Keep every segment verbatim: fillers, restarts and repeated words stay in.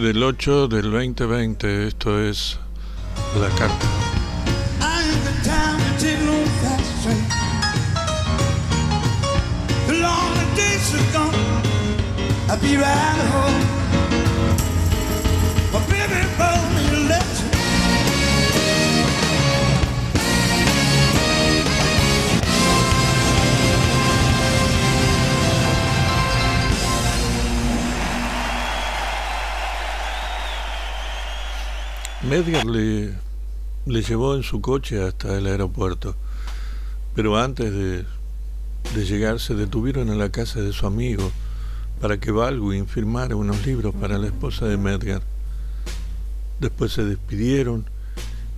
nueve del ocho del dos mil veinte. Esto es La Carta. Medgar le, le llevó en su coche hasta el aeropuerto, pero antes de, de llegar se detuvieron en la casa de su amigo para que Baldwin firmara unos libros para la esposa de Medgar. Después se despidieron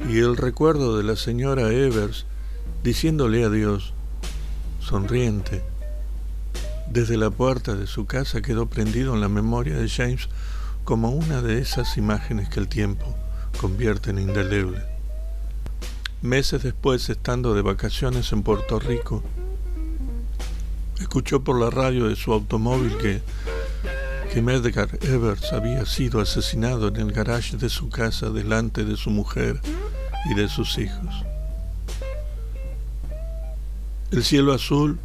y el recuerdo de la señora Evers diciéndole adiós, sonriente, desde la puerta de su casa quedó prendido en la memoria de James como una de esas imágenes que el tiempo convierte en indeleble. Meses después, estando de vacaciones en Puerto Rico, escuchó por la radio de su automóvil que, que Medgar Evers había sido asesinado en el garaje de su casa delante de su mujer y de sus hijos. El cielo azul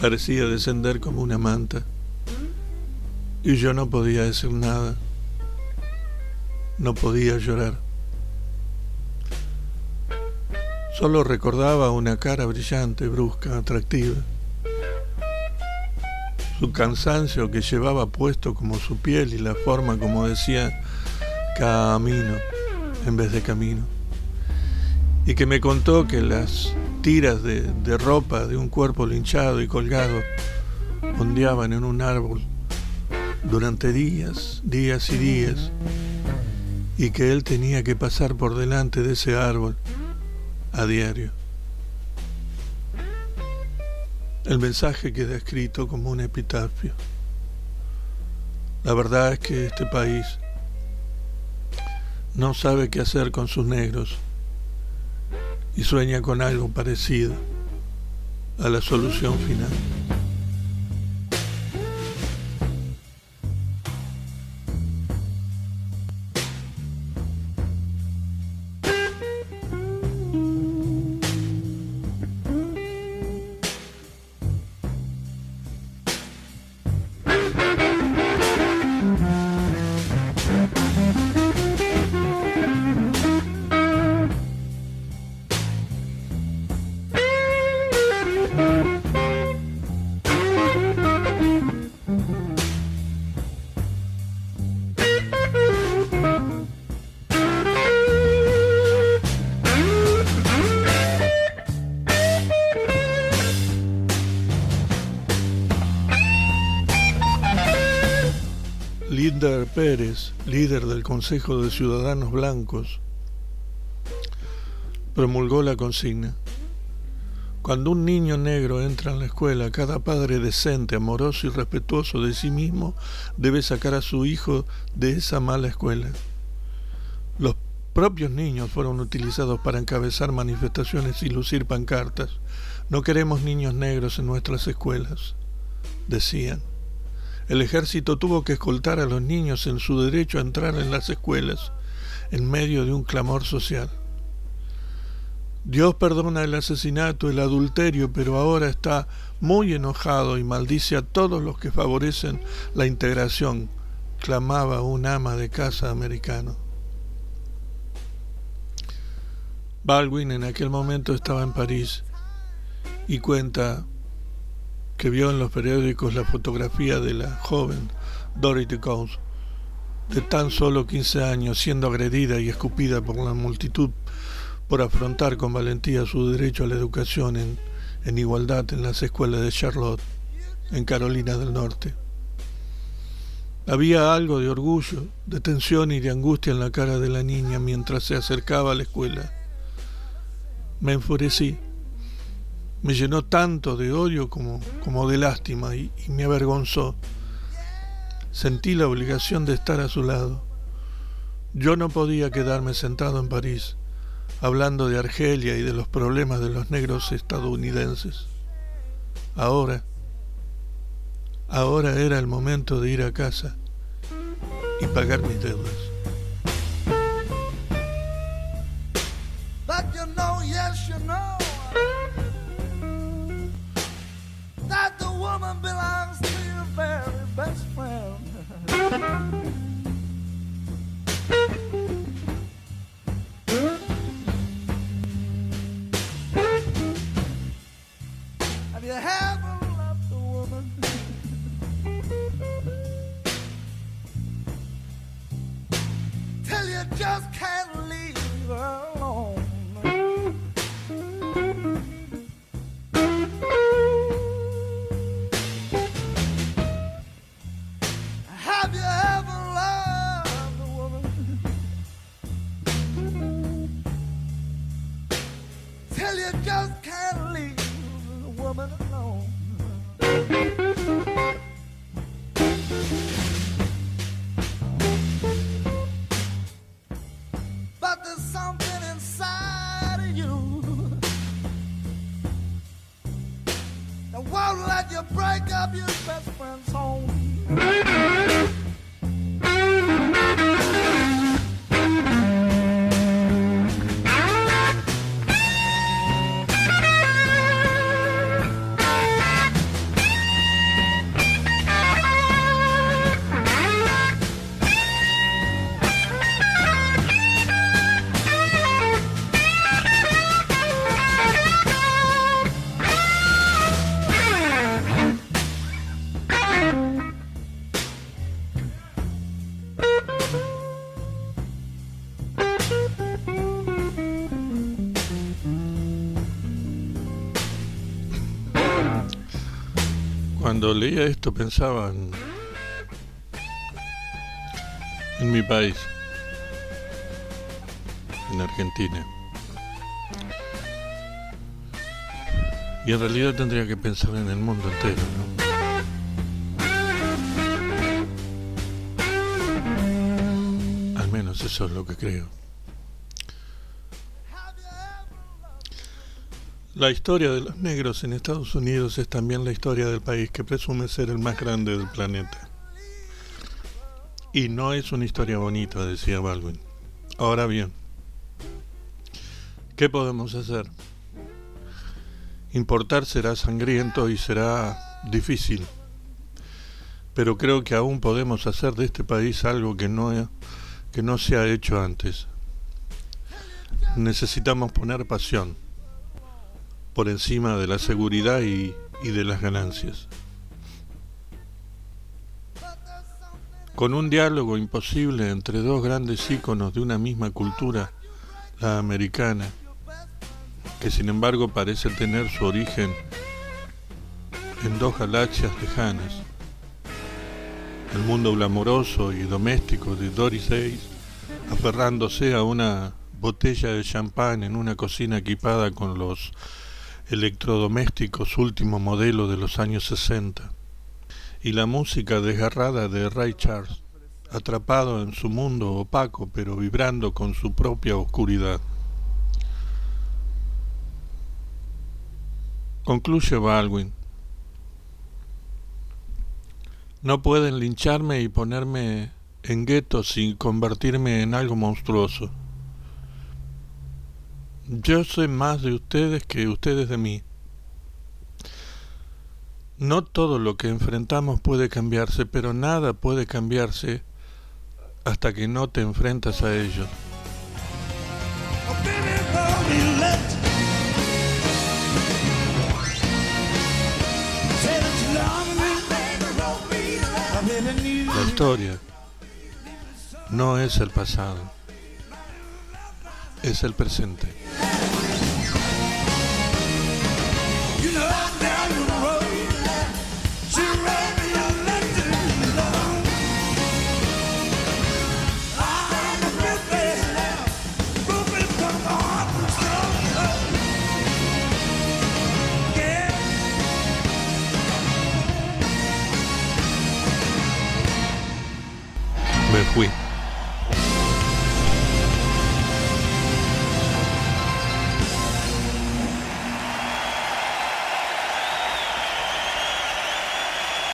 parecía descender como una manta y yo no podía decir nada. No podía llorar. Solo recordaba una cara brillante, brusca, atractiva. Su cansancio que llevaba puesto como su piel y la forma como decía camino en vez de camino. Y que me contó que las tiras de, de ropa de un cuerpo linchado y colgado ondeaban en un árbol durante días, días y días. Y que él tenía que pasar por delante de ese árbol a diario. El mensaje queda escrito como un epitafio. La verdad es que este país no sabe qué hacer con sus negros y sueña con algo parecido a la solución final. Linda Pérez, líder del Consejo de Ciudadanos Blancos, promulgó la consigna. Cuando un niño negro entra en la escuela, cada padre decente, amoroso y respetuoso de sí mismo debe sacar a su hijo de esa mala escuela. Los propios niños fueron utilizados para encabezar manifestaciones y lucir pancartas. No queremos niños negros en nuestras escuelas, decían. El ejército tuvo que escoltar a los niños en su derecho a entrar en las escuelas, en medio de un clamor social. Dios perdona el asesinato, el adulterio, pero ahora está muy enojado y maldice a todos los que favorecen la integración, clamaba un ama de casa americano. Baldwin en aquel momento estaba en París y cuenta que vio en los periódicos la fotografía de la joven Dorothy Counts, de tan solo quince años, siendo agredida y escupida por la multitud por afrontar con valentía su derecho a la educación en, en igualdad en las escuelas de Charlotte, en Carolina del Norte. Había algo de orgullo, de tensión y de angustia en la cara de la niña mientras se acercaba a la escuela. Me enfurecí. Me llenó tanto de odio como, como de lástima y, y me avergonzó. Sentí la obligación de estar a su lado. Yo no podía quedarme sentado en París, hablando de Argelia y de los problemas de los negros estadounidenses. Ahora, ahora era el momento de ir a casa y pagar mis deudas. Cuando leía esto pensaba en, en mi país, en Argentina, y en realidad tendría que pensar en el mundo entero, ¿no? Al menos eso es lo que creo. La historia de los negros en Estados Unidos es también la historia del país que presume ser el más grande del planeta. Y no es una historia bonita, decía Baldwin. Ahora bien, ¿qué podemos hacer? Importar será sangriento y será difícil, pero creo que aún podemos hacer de este país algo que no, que no se ha hecho antes. Necesitamos poner pasión por encima de la seguridad y, y de las ganancias. Con un diálogo imposible entre dos grandes íconos de una misma cultura, la americana, que sin embargo parece tener su origen en dos galaxias lejanas, el mundo glamoroso y doméstico de Doris Day, aferrándose a una botella de champán en una cocina equipada con los electrodomésticos último modelo de los años sesenta, y la música desgarrada de Ray Charles, atrapado en su mundo opaco pero vibrando con su propia oscuridad. Concluye Baldwin: no pueden lincharme y ponerme en gueto sin convertirme en algo monstruoso. Yo sé más de ustedes que ustedes de mí. No todo lo que enfrentamos puede cambiarse, pero nada puede cambiarse hasta que no te enfrentas a ello. La historia no es el pasado, es el presente.